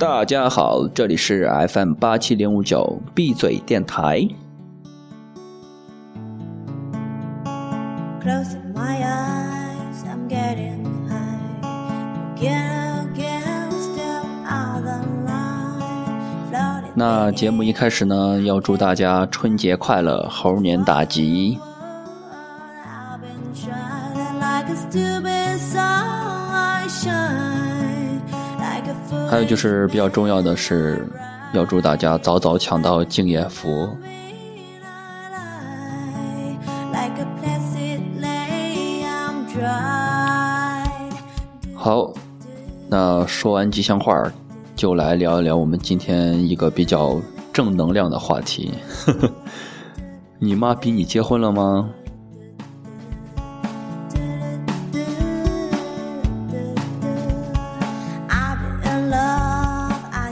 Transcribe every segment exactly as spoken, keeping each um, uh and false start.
大家好，这里是 F M 八七零五九 闭嘴电台。那节目一开始呢，要祝大家春节快乐，猴年大吉。还有就是比较重要的是，要祝大家早早抢到敬业福。好，那说完吉祥话，就来聊一聊我们今天一个比较正能量的话题。你妈逼你结婚了吗？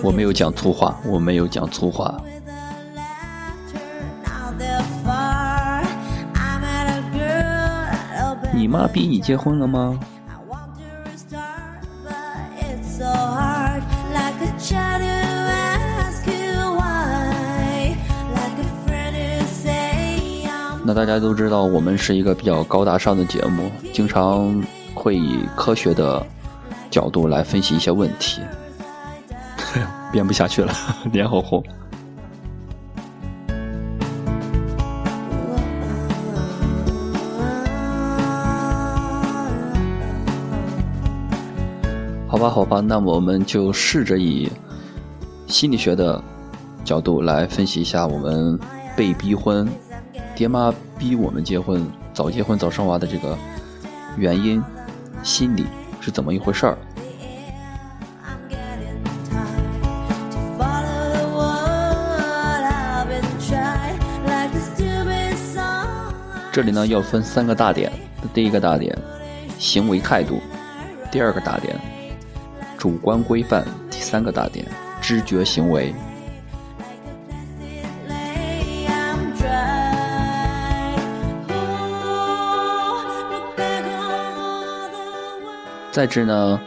我没有讲粗话，我没有讲粗话。你妈逼你结婚了吗？那大家都知道，我们是一个比较高大上的节目，经常会以科学的角度来分析一些问题。编不下去了，脸好红。好吧好吧，那我们就试着以心理学的角度来分析一下我们被逼婚，爹妈逼我们结婚，早结婚早生娃的这个原因，心理是怎么一回事儿。这里呢要分三个大点，第一个大点行为态度，第二个大点主观规范，第三个大点知觉行为。再之呢，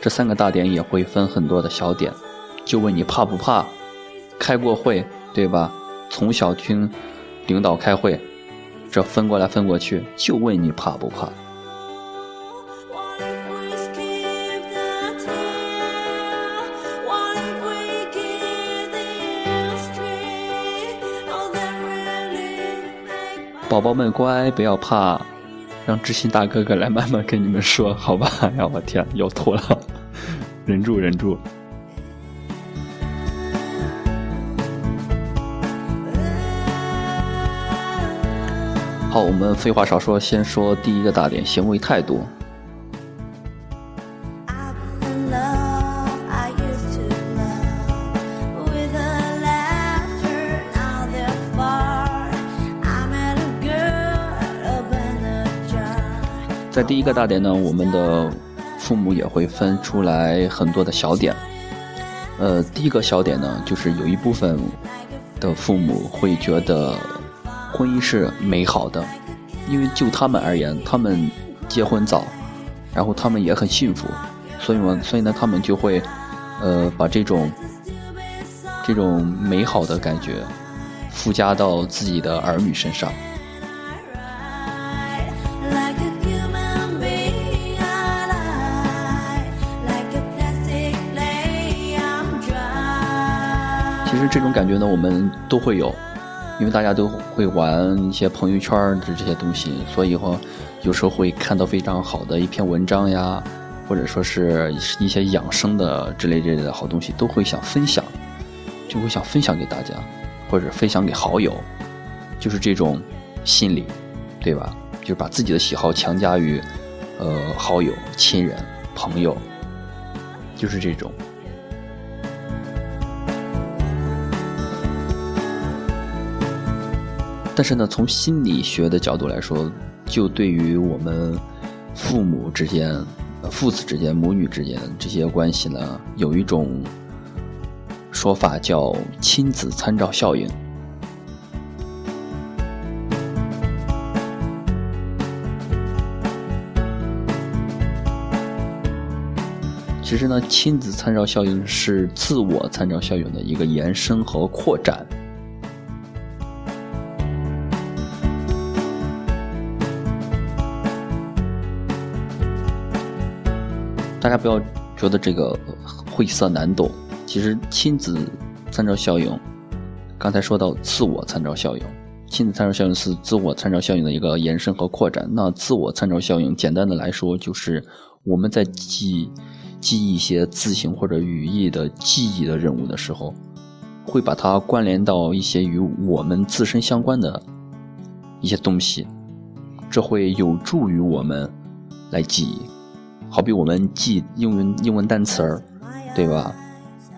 这三个大点也会分很多的小点，就问你怕不怕，开过会对吧，从小听领导开会，这分过来分过去，就问你怕不怕。宝宝们乖，不要怕，让知心大哥哥来慢慢跟你们说好吧。哎呀我天，要吐了，忍住忍住。好，我们废话少说，先说第一个大点行为态度。在第一个大点呢，我们的父母也会分出来很多的小点。呃，第一个小点呢，就是有一部分的父母会觉得婚姻是美好的，因为就他们而言，他们结婚早，然后他们也很幸福，所以嘛，所以呢，他们就会，呃，把这种这种美好的感觉附加到自己的儿女身上。其实这种感觉呢，我们都会有。因为大家都会玩一些朋友圈的这些东西，所以话有时候会看到非常好的一篇文章呀，或者说是一些养生的之类之类的好东西，都会想分享，就会想分享给大家，或者分享给好友，就是这种心理，对吧？就是把自己的喜好强加于呃好友、亲人、朋友，就是这种。但是呢，从心理学的角度来说，就对于我们父母之间、父子之间、母女之间这些关系呢，有一种说法叫亲子参照效应。其其实呢，亲子参照效应是自我参照效应的一个延伸和扩展。大家不要觉得这个晦涩难懂，其实亲子参照效应，刚才说到自我参照效应，亲子参照效应是自我参照效应的一个延伸和扩展。那自我参照效应简单的来说，就是我们在记记一些字形或者语义的记忆的任务的时候，会把它关联到一些与我们自身相关的一些东西，这会有助于我们来记忆。好比我们记英文英文单词儿，对吧？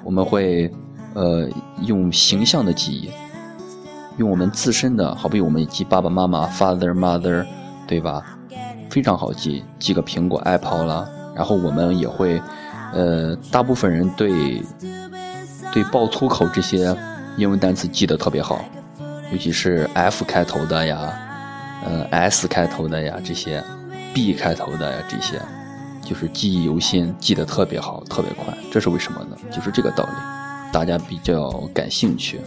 我们会呃用形象的记忆，用我们自身的，好比我们记爸爸妈妈 father mother， 对吧？非常好记，记个苹果 apple 啦。然后我们也会呃，大部分人对对爆粗口这些英文单词记得特别好，尤其是 F 开头的呀，呃 S 开头的呀，这些 B 开头的呀，这些。就是记忆犹新，记得特别好，特别快，这是为什么呢？就是这个道理，大家比较感兴趣。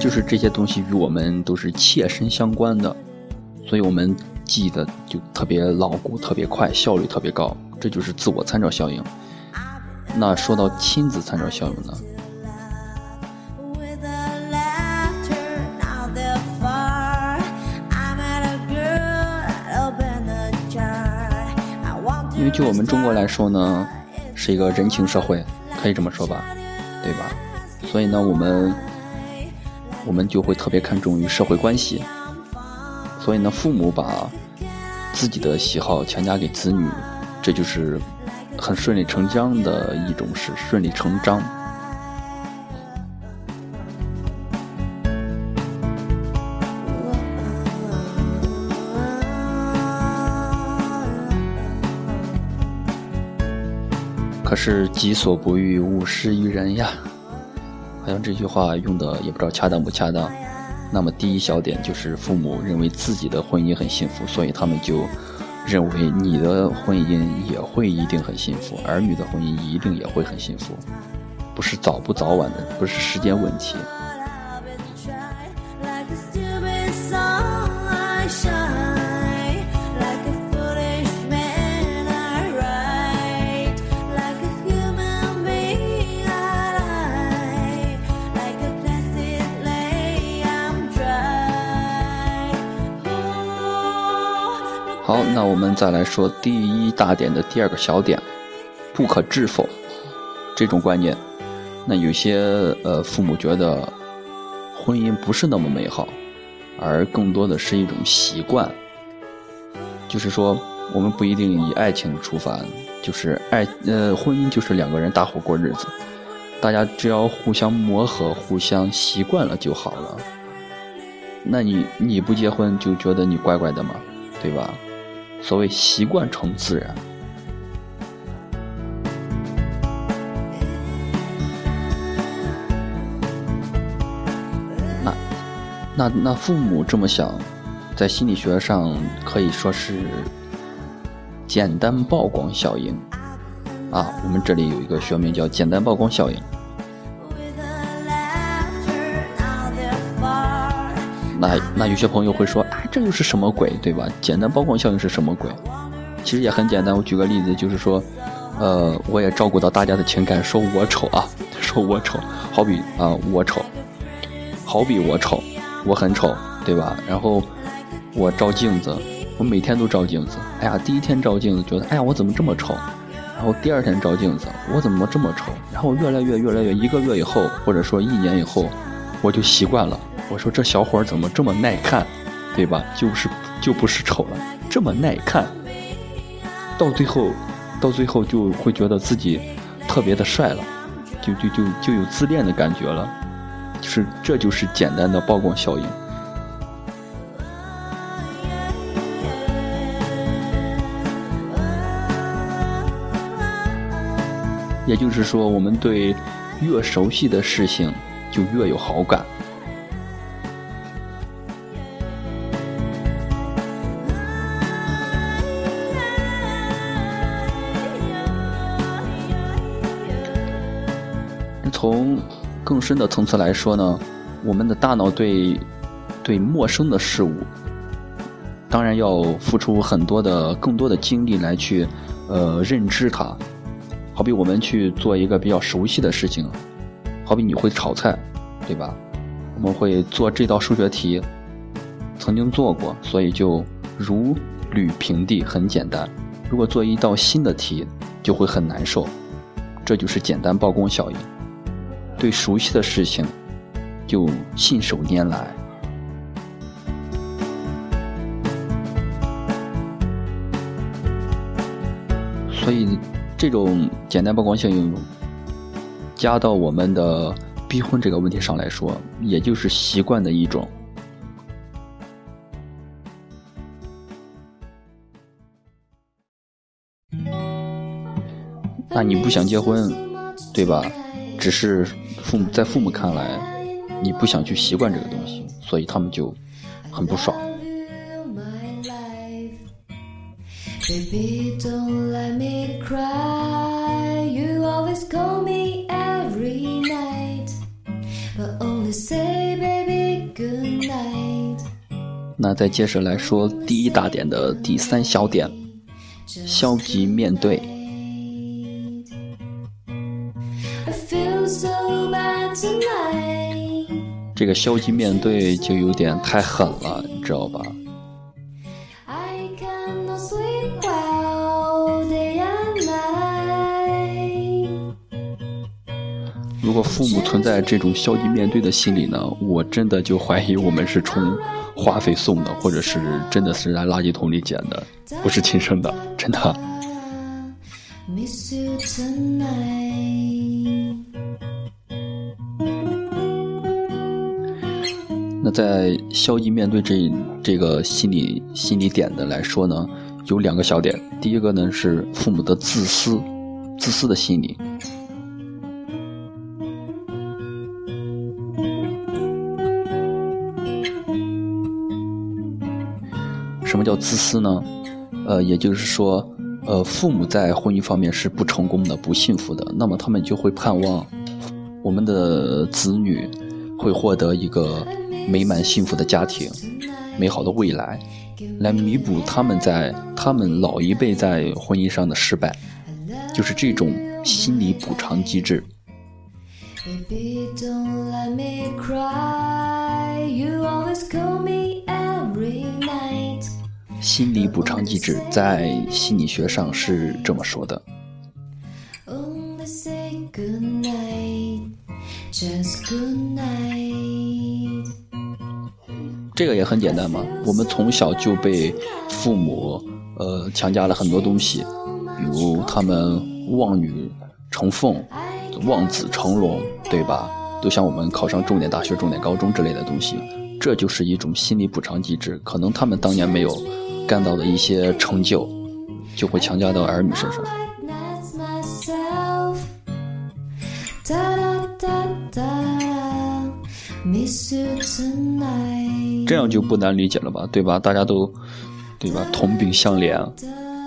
就是这些东西与我们都是切身相关的，所以我们记得就特别牢固，特别快，效率特别高，这就是自我参照效应。那说到亲子参照效应呢？因为就我们中国来说呢，是一个人情社会，可以这么说吧，对吧？所以呢，我们我们就会特别看重于社会关系。所以呢，父母把自己的喜好强加给子女，这就是很顺理成章的一种事，顺理成章。可是己所不欲，勿施于人呀，好像这句话用的也不知道恰当不恰当。那么第一小点就是父母认为自己的婚姻很幸福，所以他们就认为你的婚姻也会一定很幸福，儿女的婚姻一定也会很幸福，不是早不早晚的，不是时间问题。好，那我们再来说第一大点的第二个小点，不可置否这种观念。那有些呃父母觉得婚姻不是那么美好，而更多的是一种习惯，就是说我们不一定以爱情出发，就是爱呃婚姻就是两个人搭伙过日子，大家只要互相磨合、互相习惯了就好了。那你你不结婚就觉得你怪怪的吗？对吧？所谓习惯成自然。那那那父母这么想，在心理学上可以说是简单曝光效应啊。我们这里有一个学名叫简单曝光效应。那那有些朋友会说，啊，这又是什么鬼，对吧？简单曝光效应是什么鬼？其实也很简单，我举个例子，就是说，呃，我也照顾到大家的情感，说我丑啊，说我丑，好比啊、呃、我丑，好比我丑，我很丑，对吧？然后我照镜子，我每天都照镜子，哎呀，第一天照镜子觉得，哎呀，我怎么这么丑？然后第二天照镜子，我怎么这么丑？然后越来越越来越，一个月以后，或者说一年以后，我就习惯了。我说这小伙怎么这么耐看，对吧？就是就不是丑了，这么耐看，到最后到最后就会觉得自己特别的帅了，就就就就有自恋的感觉了，就是这就是简单的曝光效应。也就是说，我们对越熟悉的事情就越有好感。从更深的层次来说呢，我们的大脑对对陌生的事物，当然要付出很多的更多的精力来去呃认知它。好比我们去做一个比较熟悉的事情，好比你会炒菜，对吧？我们会做这道数学题，曾经做过，所以就如履平地，很简单。如果做一道新的题，就会很难受，这就是简单曝光效应。对熟悉的事情就信手拈来。所以这种简单曝光效应加到我们的逼婚这个问题上来说，也就是习惯的一种。那你不想结婚，对吧？只是父母在父母看来，你不想去习惯这个东西，所以他们就很不爽。Baby, don't let me cry. You always call me every night, but only say baby good night. 那再接着来说第一大点的第三小点，消极面对。这个消极面对就有点太狠了，你知道吧？如果父母存在这种消极面对的心理呢，我真的就怀疑我们是充话费送的，或者是真的是在垃圾桶里捡的，不是亲生的，真的。那在消极面对这这个心理心理点的来说呢，有两个小点。第一个呢是父母的自私，自私的心理。什么叫自私呢？呃，也就是说，呃，父母在婚姻方面是不成功的、不幸福的，那么他们就会盼望我们的子女会获得一个美满幸福的家庭、美好的未来，来弥补他们在他们老一辈在婚姻上的失败，就是这种心理补偿机制。Baby, don't let me cry. You always call me every night.心理补偿机制在心理学上是这么说的。这个也很简单嘛，我们从小就被父母呃强加了很多东西，比如他们望女成凤、望子成龙，对吧？都想我们考上重点大学、重点高中之类的东西，这就是一种心理补偿机制。可能他们当年没有干到的一些成就，就会强加到儿女身上。这样就不难理解了吧，对吧？大家都，对吧？同病相怜，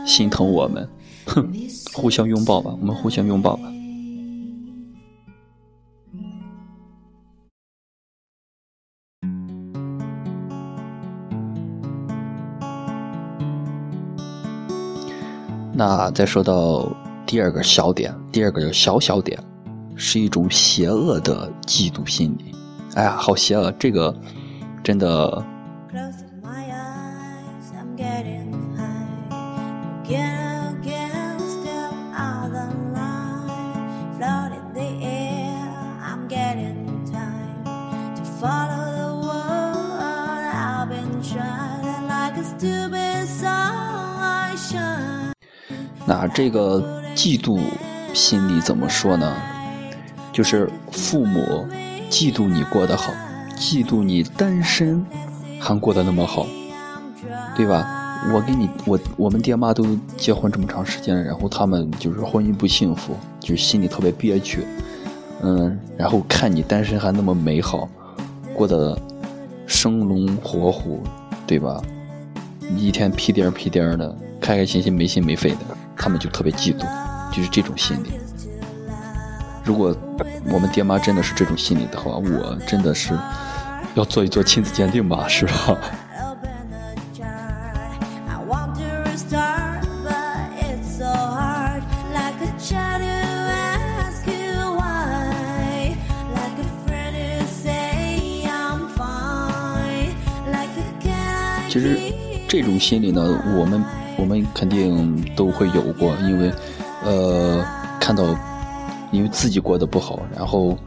心疼我们，哼，互相拥抱吧，我们互相拥抱吧。那再说到第二个小点，第二个小小点是一种邪恶的嫉妒心理。哎呀，好邪恶，这个真的那这个嫉妒心理怎么说呢？就是父母嫉妒你过得好，嫉妒你单身还过得那么好，对吧？我给你，我我们爹妈都结婚这么长时间了，然后他们就是婚姻不幸福，就是心里特别憋屈，嗯，然后看你单身还那么美好，过得生龙活虎，对吧？一天屁颠屁颠的，开开心心没心没肺的，他们就特别嫉妒，就是这种心理。如果我们爹妈真的是这种心理的话，我真的是要做一做亲子鉴定吧，是吧？其实这种心理呢，我们我们肯定都会有过，因为呃看到因为自己过得不好，然后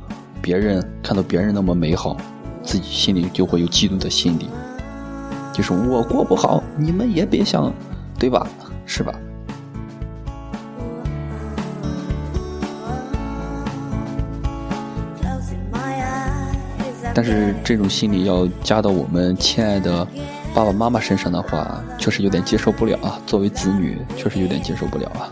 别人看到别人那么美好，自己心里就会有嫉妒的心理，就是我过不好你们也别想，对吧？是吧？但是这种心理要加到我们亲爱的爸爸妈妈身上的话，确实有点接受不了啊，作为子女确实有点接受不了啊。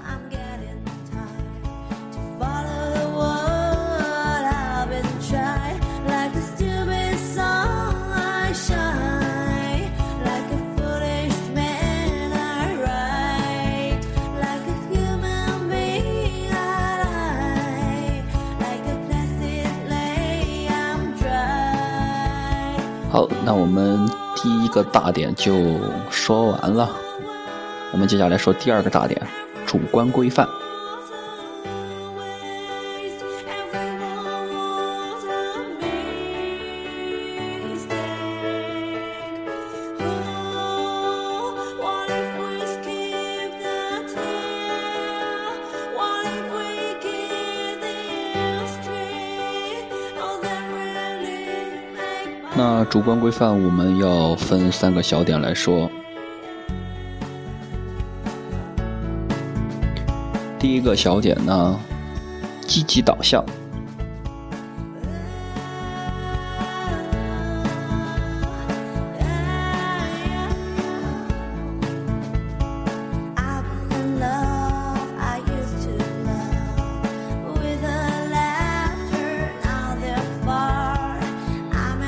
好，那我们第一个大点就说完了，我们接下来说第二个大点，主观规范。那主观规范我们要分三个小点来说。第一个小点呢，积极导向。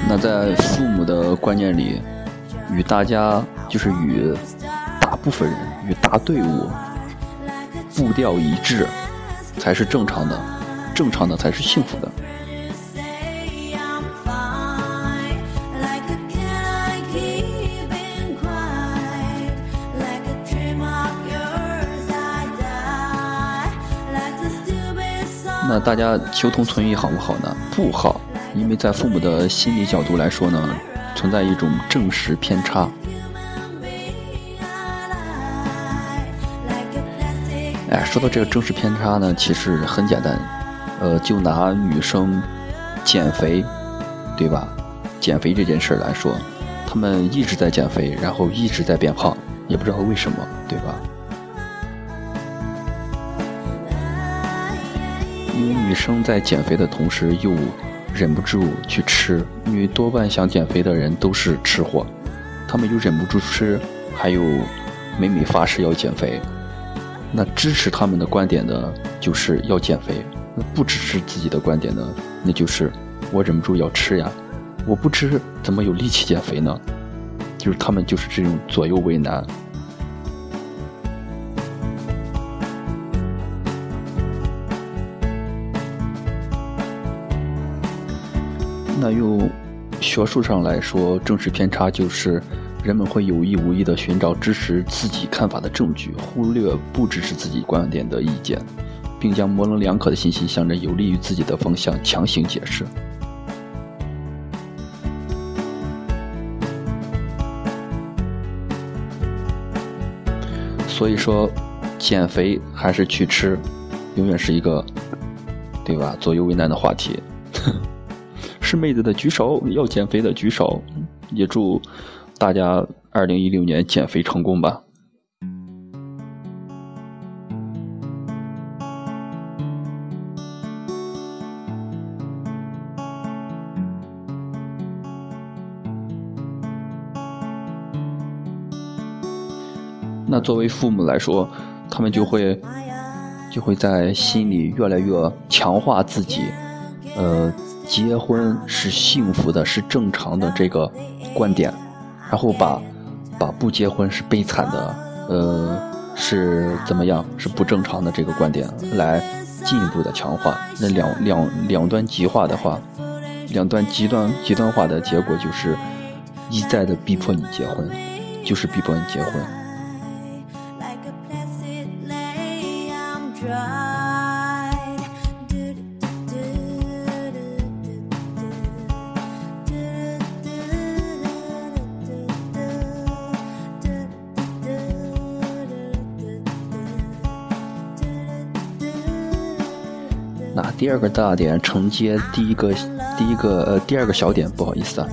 那在父母的观念里，与大家就是与大部分人与大队伍步调一致才是正常的，正常的才是幸福的。那大家求同存异好不好呢？不好，因为在父母的心理角度来说呢，存在一种正视偏差。哎，说到这个正视偏差呢，其实很简单，呃，就拿女生减肥，对吧？减肥这件事来说，她们一直在减肥，然后一直在变胖，也不知道为什么，对吧？因为女生在减肥的同时又忍不住去吃，因为多半想减肥的人都是吃货，他们又忍不住吃，还有每每发誓要减肥。那支持他们的观点呢，就是要减肥，那不支持自己的观点呢，那就是我忍不住要吃呀，我不吃怎么有力气减肥呢？就是他们就是这种左右为难。那用学术上来说，正视偏差就是人们会有意无意地寻找支持自己看法的证据，忽略不支持自己观点的意见，并将模棱两可的信息向着有利于自己的方向强行解释。所以说，减肥还是去吃，永远是一个，对吧，左右为难的话题。是妹子的举手，要减肥的举手，也祝大家二零一六年减肥成功吧。那作为父母来说，他们就会就会在心里越来越强化自己，呃。结婚是幸福的，是正常的这个观点，然后把把不结婚是悲惨的，呃，是怎么样，是不正常的这个观点来进一步的强化。那两两两端极化的话，两端极端极端化的结果就是一再的逼迫你结婚，就是逼迫你结婚。那第二个大点承接第一个第一个呃第二个小点，不好意思啊，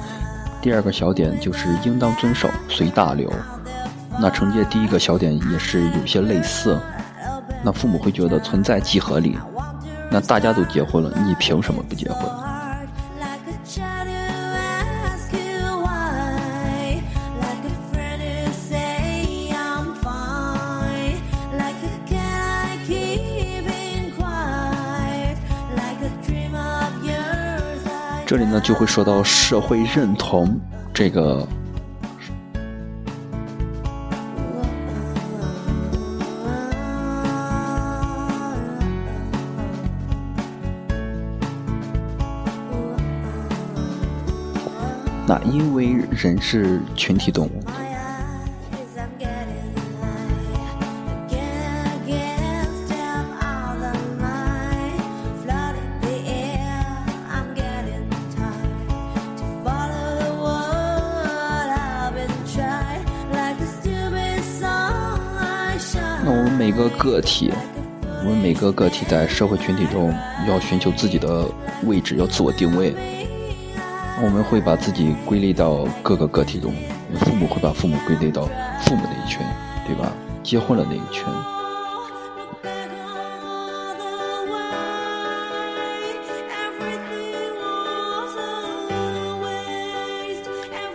第二个小点就是应当遵守随大流。那承接第一个小点也是有些类似。那父母会觉得存在即合理，那大家都结婚了，你凭什么不结婚？这里呢就会说到社会认同这个那因为人是群体动物。每个个体，我们每个个体在社会群体中要寻求自己的位置，要自我定位。我们会把自己归类到各个个体中，父母会把父母归类到父母那一群，对吧？结婚了那一群。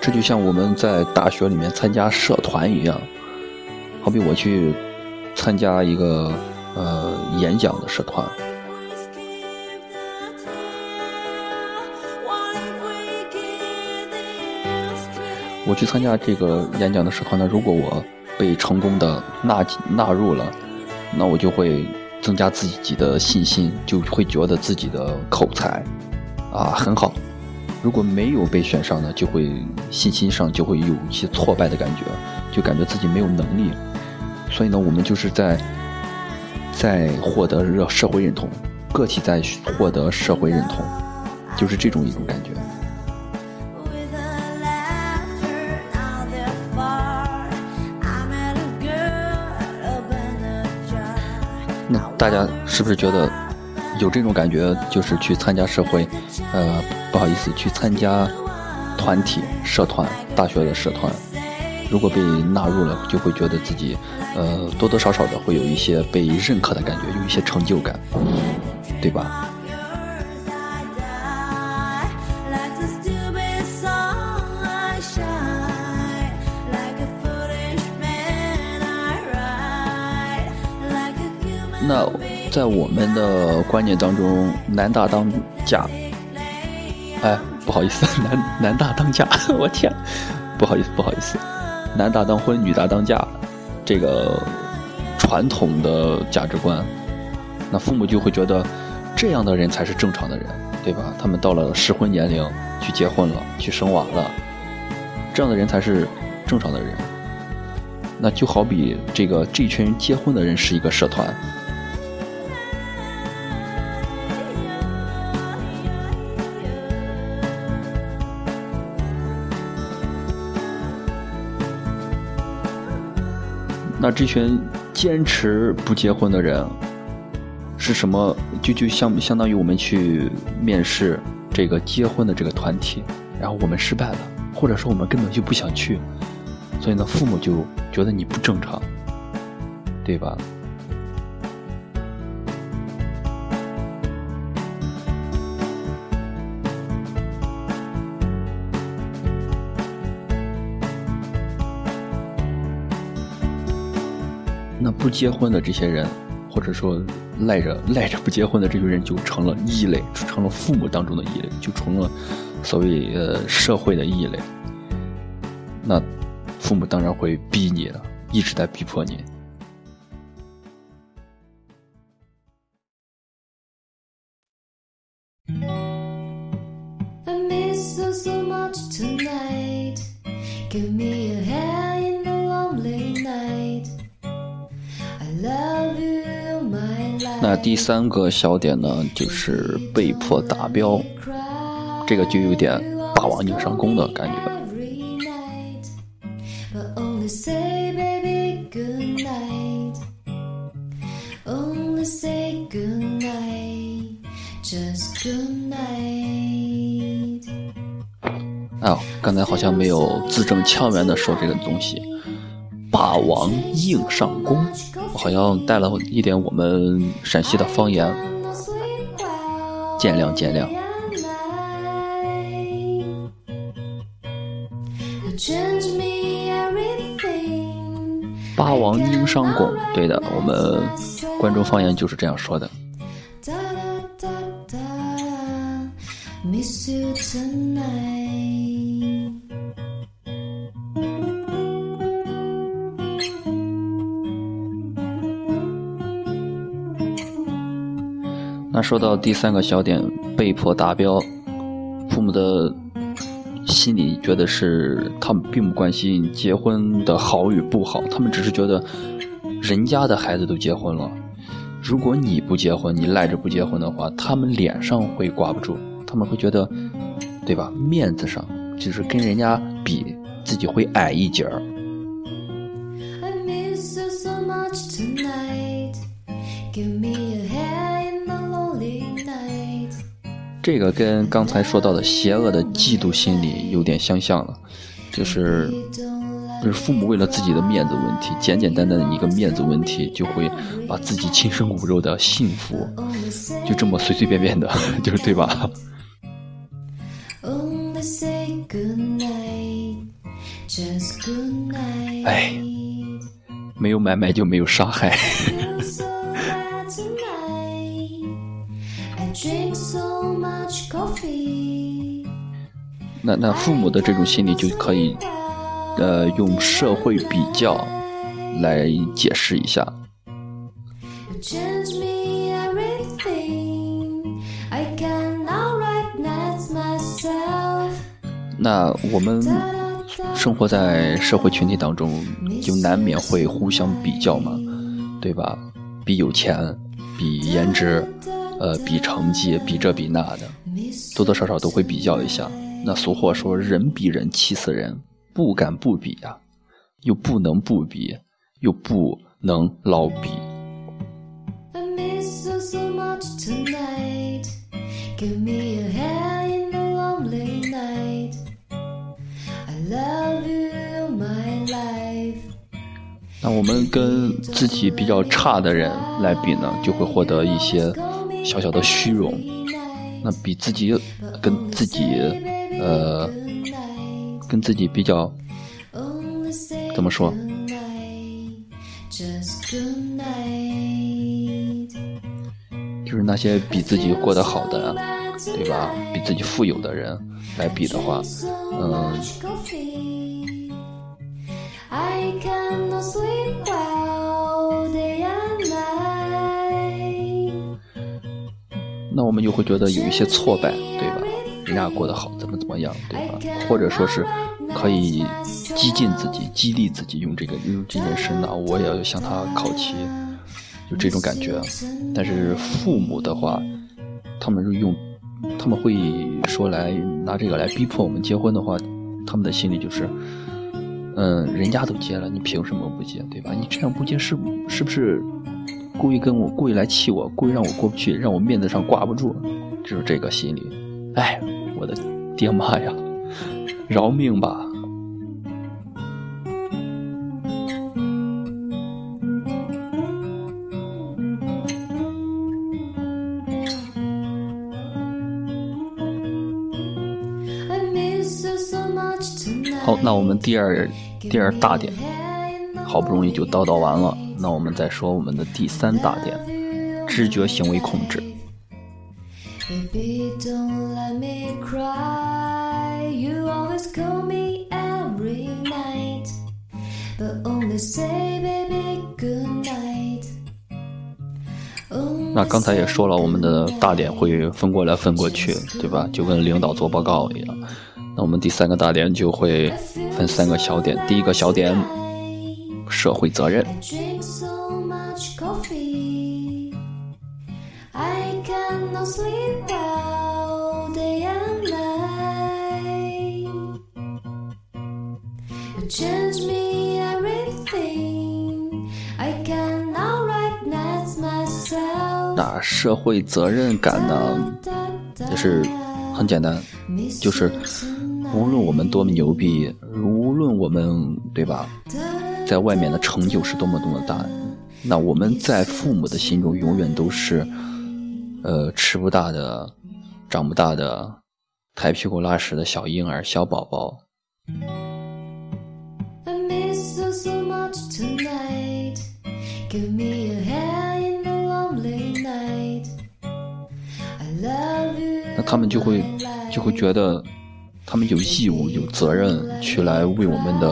这就像我们在大学里面参加社团一样，好比我去参加一个呃演讲的社团，我去参加这个演讲的社团呢，如果我被成功的纳纳入了，那我就会增加自己的信心，就会觉得自己的口才啊很好。如果没有被选上呢，就会信心上就会有一些挫败的感觉，就感觉自己没有能力。所以呢，我们就是在在获得社会认同，个体在获得社会认同，就是这种一种感觉。那大家是不是觉得有这种感觉，就是去参加社会，呃，不好意思，去参加团体、社团、大学的社团？如果被纳入了，就会觉得自己呃多多少少的会有一些被认可的感觉，有一些成就感，对吧？那在我们的观念当中，男大当嫁，哎，不好意思，男男大当嫁，我天，不好意思，不好意思。男大当婚，女大当嫁，这个传统的价值观，那父母就会觉得这样的人才是正常的人，对吧？他们到了适婚年龄去结婚了，去生娃了，这样的人才是正常的人。那就好比这个这群结婚的人是一个社团，那这群坚持不结婚的人是什么？就就相相当于我们去面试这个结婚的这个团体，然后我们失败了，或者说我们根本就不想去，所以呢，父母就觉得你不正常，对吧？那不结婚的这些人，或者说赖着赖着不结婚的这些人，就成了异类，成了父母当中的异类，就成了所谓呃社会的异类。那父母当然会逼你了，一直在逼迫你。Give me your hand in the lonely night. I love you, my life. 那第三个小点呢，就是被迫达标，这个就有点霸王硬上弓的感觉。啊，刚才好像没有字正腔圆的说这个东西，霸王硬上弓，我好像带了一点我们陕西的方言，见谅见谅。霸王硬上弓，对的，我们关中方言就是这样说的。Miss you tonight. 那说到第三个小点，被迫达标，父母的心里觉得是他们并不关心结婚的好与不好，他们只是觉得人家的孩子都结婚了，如果你不结婚，你赖着不结婚的话，他们脸上会挂不住。他们会觉得，对吧？面子上就是跟人家比，自己会矮一截儿。这个跟刚才说到的邪恶的嫉妒心理有点相像了，就是就是父母为了自己的面子问题，简简单单的一个面子问题，就会把自己亲生骨肉的幸福就这么随随便便的，就是对吧？哎，没有买卖就没有伤害。那那父母的这种心理就可以，呃，用社会比较来解释一下。那我们生活在社会群体当中，就难免会互相比较嘛，对吧？比有钱，比颜值，呃，比成绩，比这比那的，多多少少都会比较一下。那俗话说，人比人气死人。不敢不比啊，又不能不比，又不能老比。那我们跟自己比较差的人来比呢，就会获得一些小小的虚荣。那比自己跟自己呃跟自己比较，怎么说，就是那些比自己过得好的，对吧，比自己富有的人来比的话，嗯，那我们就会觉得有一些挫败，对吧，人家过得好，怎么怎么样，对吧？或者说是可以激进自己，激励自己，用这个用这件事呢，我也要向他靠齐，就这种感觉。但是父母的话，他们用他们会说来拿这个来逼迫我们结婚的话，他们的心里就是，嗯，人家都结了，你凭什么不结，对吧？你这样不结是是不是故意跟我故意来气我，故意让我过不去，让我面子上挂不住，就是这个心理。哎，我的爹妈呀，饶命吧！好，那我们第二第二大点，好不容易就叨叨完了，那我们再说我们的第三大点，知觉行为控制。Baby, don't let me cry. You always call me every night, but only say, baby, good night. 那刚才也说了，我们的大点会分过来分过去，对吧？就跟领导做报告一样。那我们第三个大点就会分三个小点。第一个小点，社会责任。那社会责任感呢，也是很简单，就是无论我们多么牛逼，无论我们对吧，在外面的成就是多么多么大，那我们在父母的心中永远都是呃吃不大的长不大的抬屁股拉屎的小婴儿小宝宝。那他们就会就会觉得他们有义务有责任去来为我们的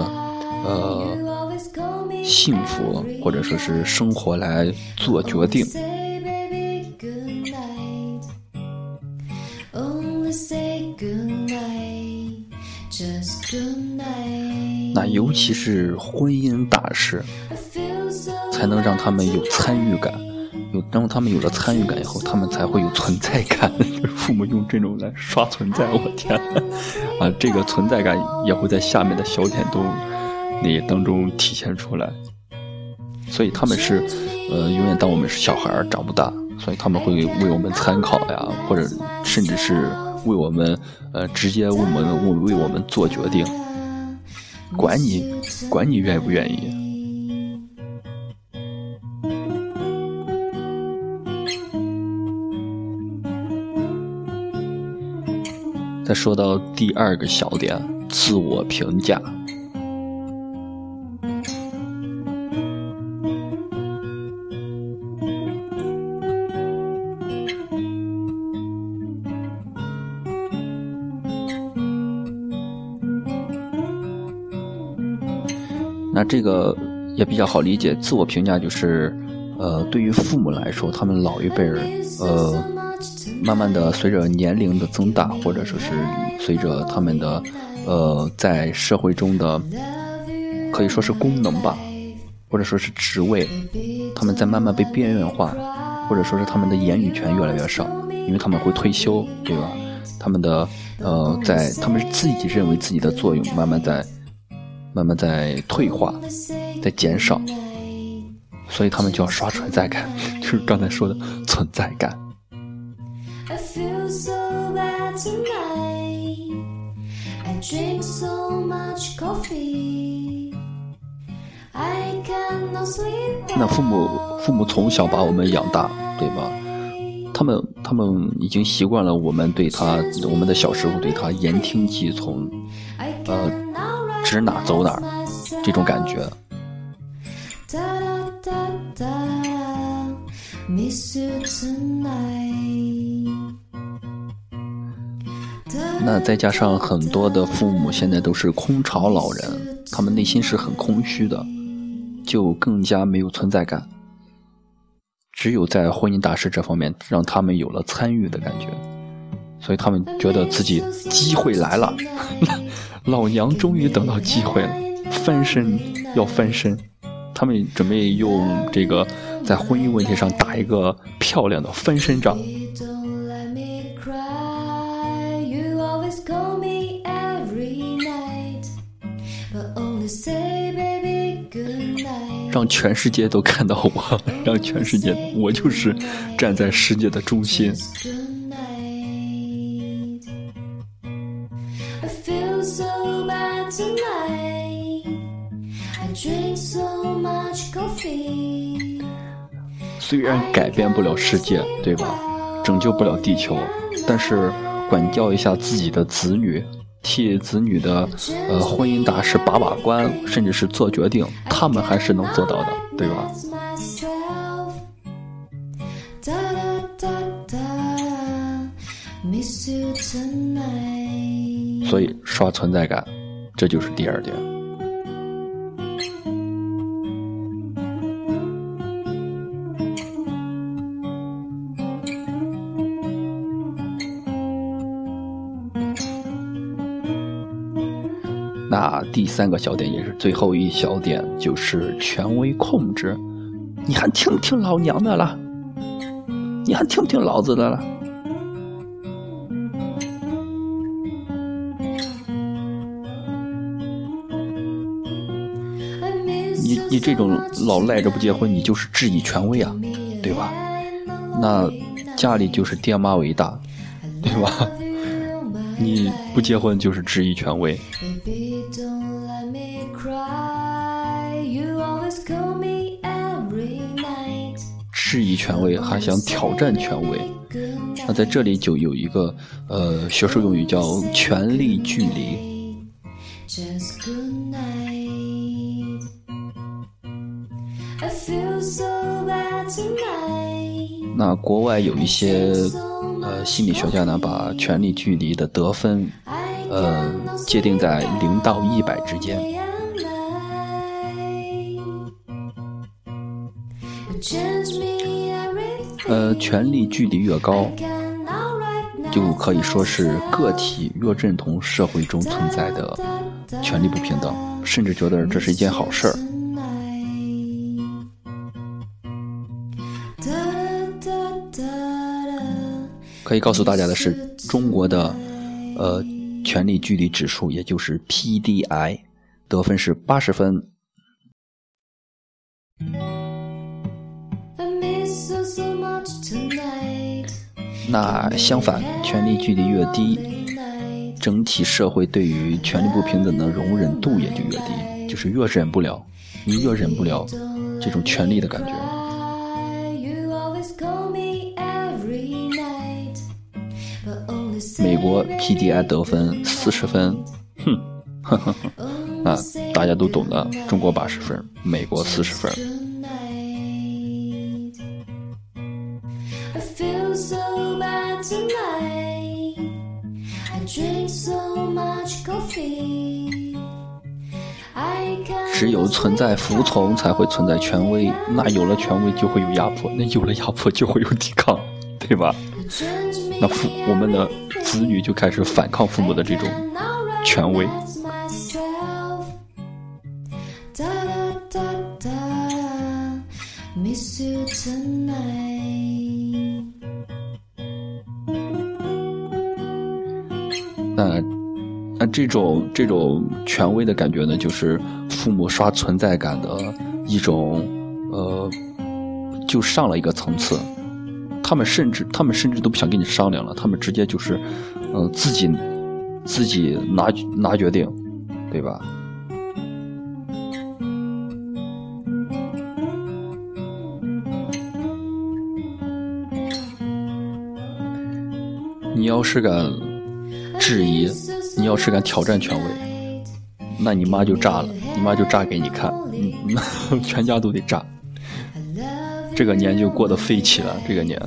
呃幸福或者说是生活来做决定。那尤其是婚姻大事，才能让他们有参与感，有当他们有了参与感以后，他们才会有存在感。父母用这种来刷存在，我天啊！这个存在感也会在下面的小点中那当中体现出来。所以他们是呃永远当我们是小孩长不大，所以他们会为我们参考呀，或者甚至是为我们呃直接为我们为我们做决定，管你管你愿不愿意。再说到第二个小点，自我评价。那这个也比较好理解，自我评价就是呃，对于父母来说，他们老一辈人呃慢慢的随着年龄的增大，或者说是随着他们的呃在社会中的可以说是功能吧，或者说是职位，他们在慢慢被边缘化，或者说是他们的言语权越来越少，因为他们会退休，对吧？他们的呃在他们自己认为自己的作用慢慢在慢慢在退化，在减少，所以他们就要刷存在感，就是刚才说的存在感。I feel so bad tonight. I drink so much coffee. I cannot sleep. 那父母父母从小把我们养大，对吧？他们他们已经习惯了我们对他我们的小时候对他言听计从，呃，指哪走哪这种感觉。Miss you tonight。 那再加上很多的父母现在都是空巢老人，他们内心是很空虚的，就更加没有存在感，只有在婚姻大事这方面让他们有了参与的感觉，所以他们觉得自己机会来了老娘终于等到机会了，翻身要翻身，他们准备用这个在婚姻问题上打一个漂亮的翻身仗。让全世界都看到我，让全世界，我就是站在世界的中心。虽然改变不了世界，对吧？拯救不了地球，但是管教一下自己的子女，替子女的呃婚姻大事把把关，甚至是做决定，他们还是能做到的，对吧？所以刷存在感，这就是第二点。那第三个小点也是最后一小点，就是权威控制。你还听不听老娘的了？你还听不听老子的了？你你这种老赖着不结婚，你就是质疑权威啊，对吧？那家里就是爹妈为大，对吧？你不结婚就是质疑权威。质疑权威还想挑战权威，那在这里就有一个呃学术用语叫权力距离。那国外有一些呃心理学家呢，把权力距离的得分呃界定在零到一百之间。呃，权力距离越高，就可以说是个体越认同社会中存在的权力不平等，甚至觉得这是一件好事儿。可以告诉大家的是，中国的呃权力距离指数，也就是 P D I， 得分是八十分。那相反，权力距离越低，整体社会对于权力不平等的容忍度也就越低，就是越忍不了，你越忍不了这种权力的感觉。美国 P D I 得分四十分，哼，呵呵，那大家都懂的，中国八十分，美国四十分。只有存在服从才会存在权威，那有了权威就会有压迫，那有了压迫就会有抵抗，对吧？那父我们的子女就开始反抗父母的这种权威。那那这种这种权威的感觉呢，就是父母刷存在感的一种，呃，就上了一个层次。他们甚至他们甚至都不想跟你商量了，他们直接就是，呃，自己自己拿拿决定，对吧？你要是敢质疑，你要是敢挑战权威，那你妈就炸了，你妈就炸给你看，嗯，全家都得炸。这个年就过得废弃了，这个年。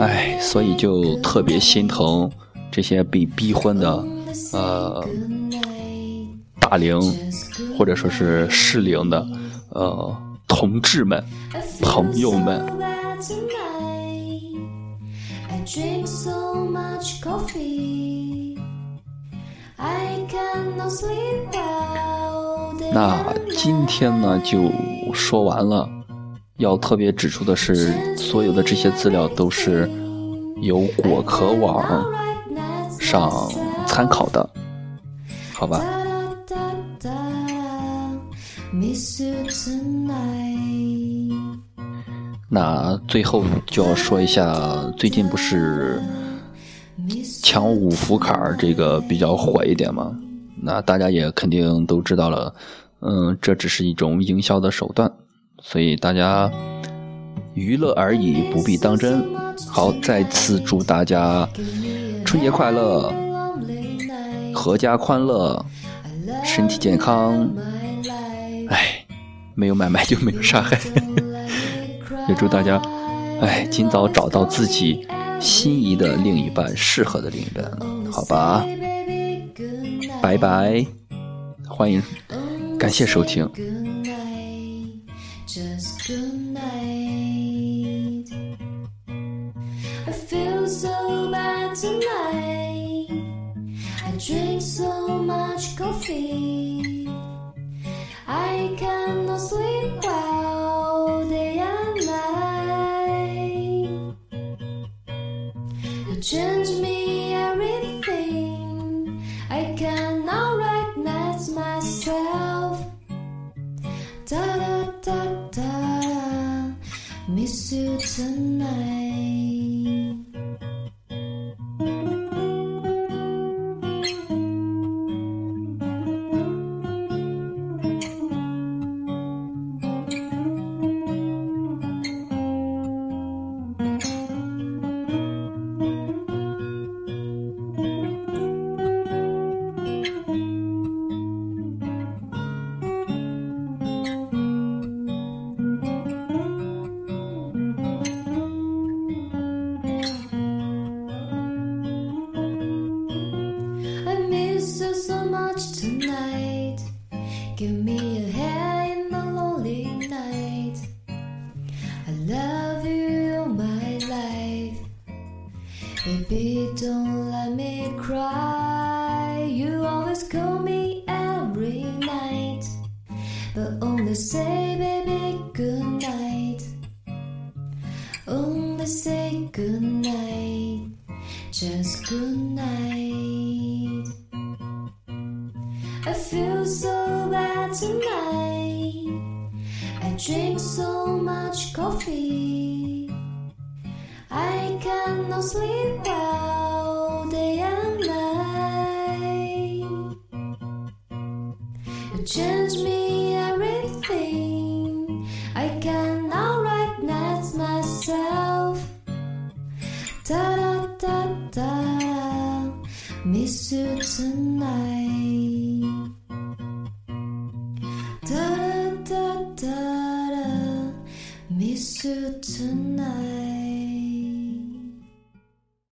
哎，所以就特别心疼这些被逼婚的，呃。大龄或者说是适龄的呃同志们朋友们，那今天呢就说完了。要特别指出的是，所有的这些资料都是由果壳网上参考的，好吧？那最后就要说一下，最近不是抢五福卡这个比较火一点吗？那大家也肯定都知道了，嗯，这只是一种营销的手段，所以大家娱乐而已，不必当真。好，再次祝大家春节快乐，阖家欢乐，身体健康。哎，没有买卖就没有伤害。也祝大家，哎，尽早找到自己心仪的另一半，适合的另一半，好吧？拜拜，欢迎，感谢收听。tonight. I drink so much coffee. I cannot sleep well day and night. You change me everything. I cannot recognize myself. Da da da da, miss you tonight.Miss you tonight.